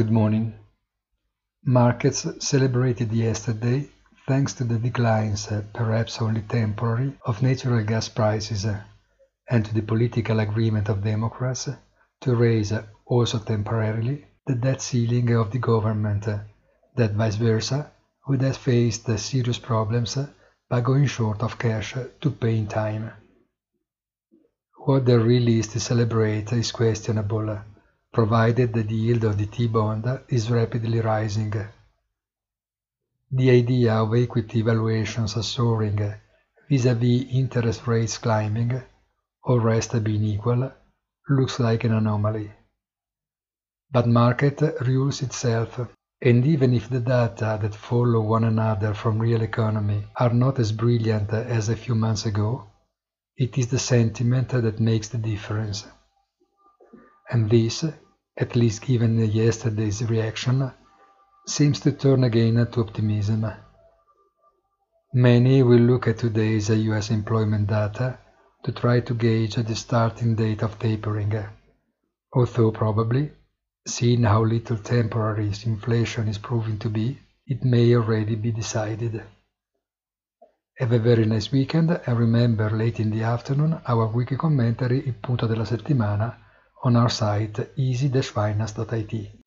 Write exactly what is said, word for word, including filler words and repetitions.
Good morning. Markets celebrated yesterday thanks to the declines, perhaps only temporary, of natural gas prices and to the political agreement of Democrats to raise, also temporarily, the debt ceiling of the government that, vice versa, would have faced serious problems by going short of cash to pay in time. What there really is to celebrate is questionable, provided that the yield of the T-bond is rapidly rising. The idea of equity valuations soaring vis-à-vis interest rates climbing, all rest being equal, looks like an anomaly. But market rules itself, and even if the data that follow one another from real economy are not as brilliant as a few months ago, it is the sentiment that makes the difference. And this, at least given yesterday's reaction, seems to turn again to optimism. Many will look at today's U S employment data to try to gauge the starting date of tapering, although probably, seeing how little temporary inflation is proving to be, it may already be decided. Have a very nice weekend, and remember, late in the afternoon, our weekly commentary, il Punto della Settimana, on our site easy desvinas dot I T.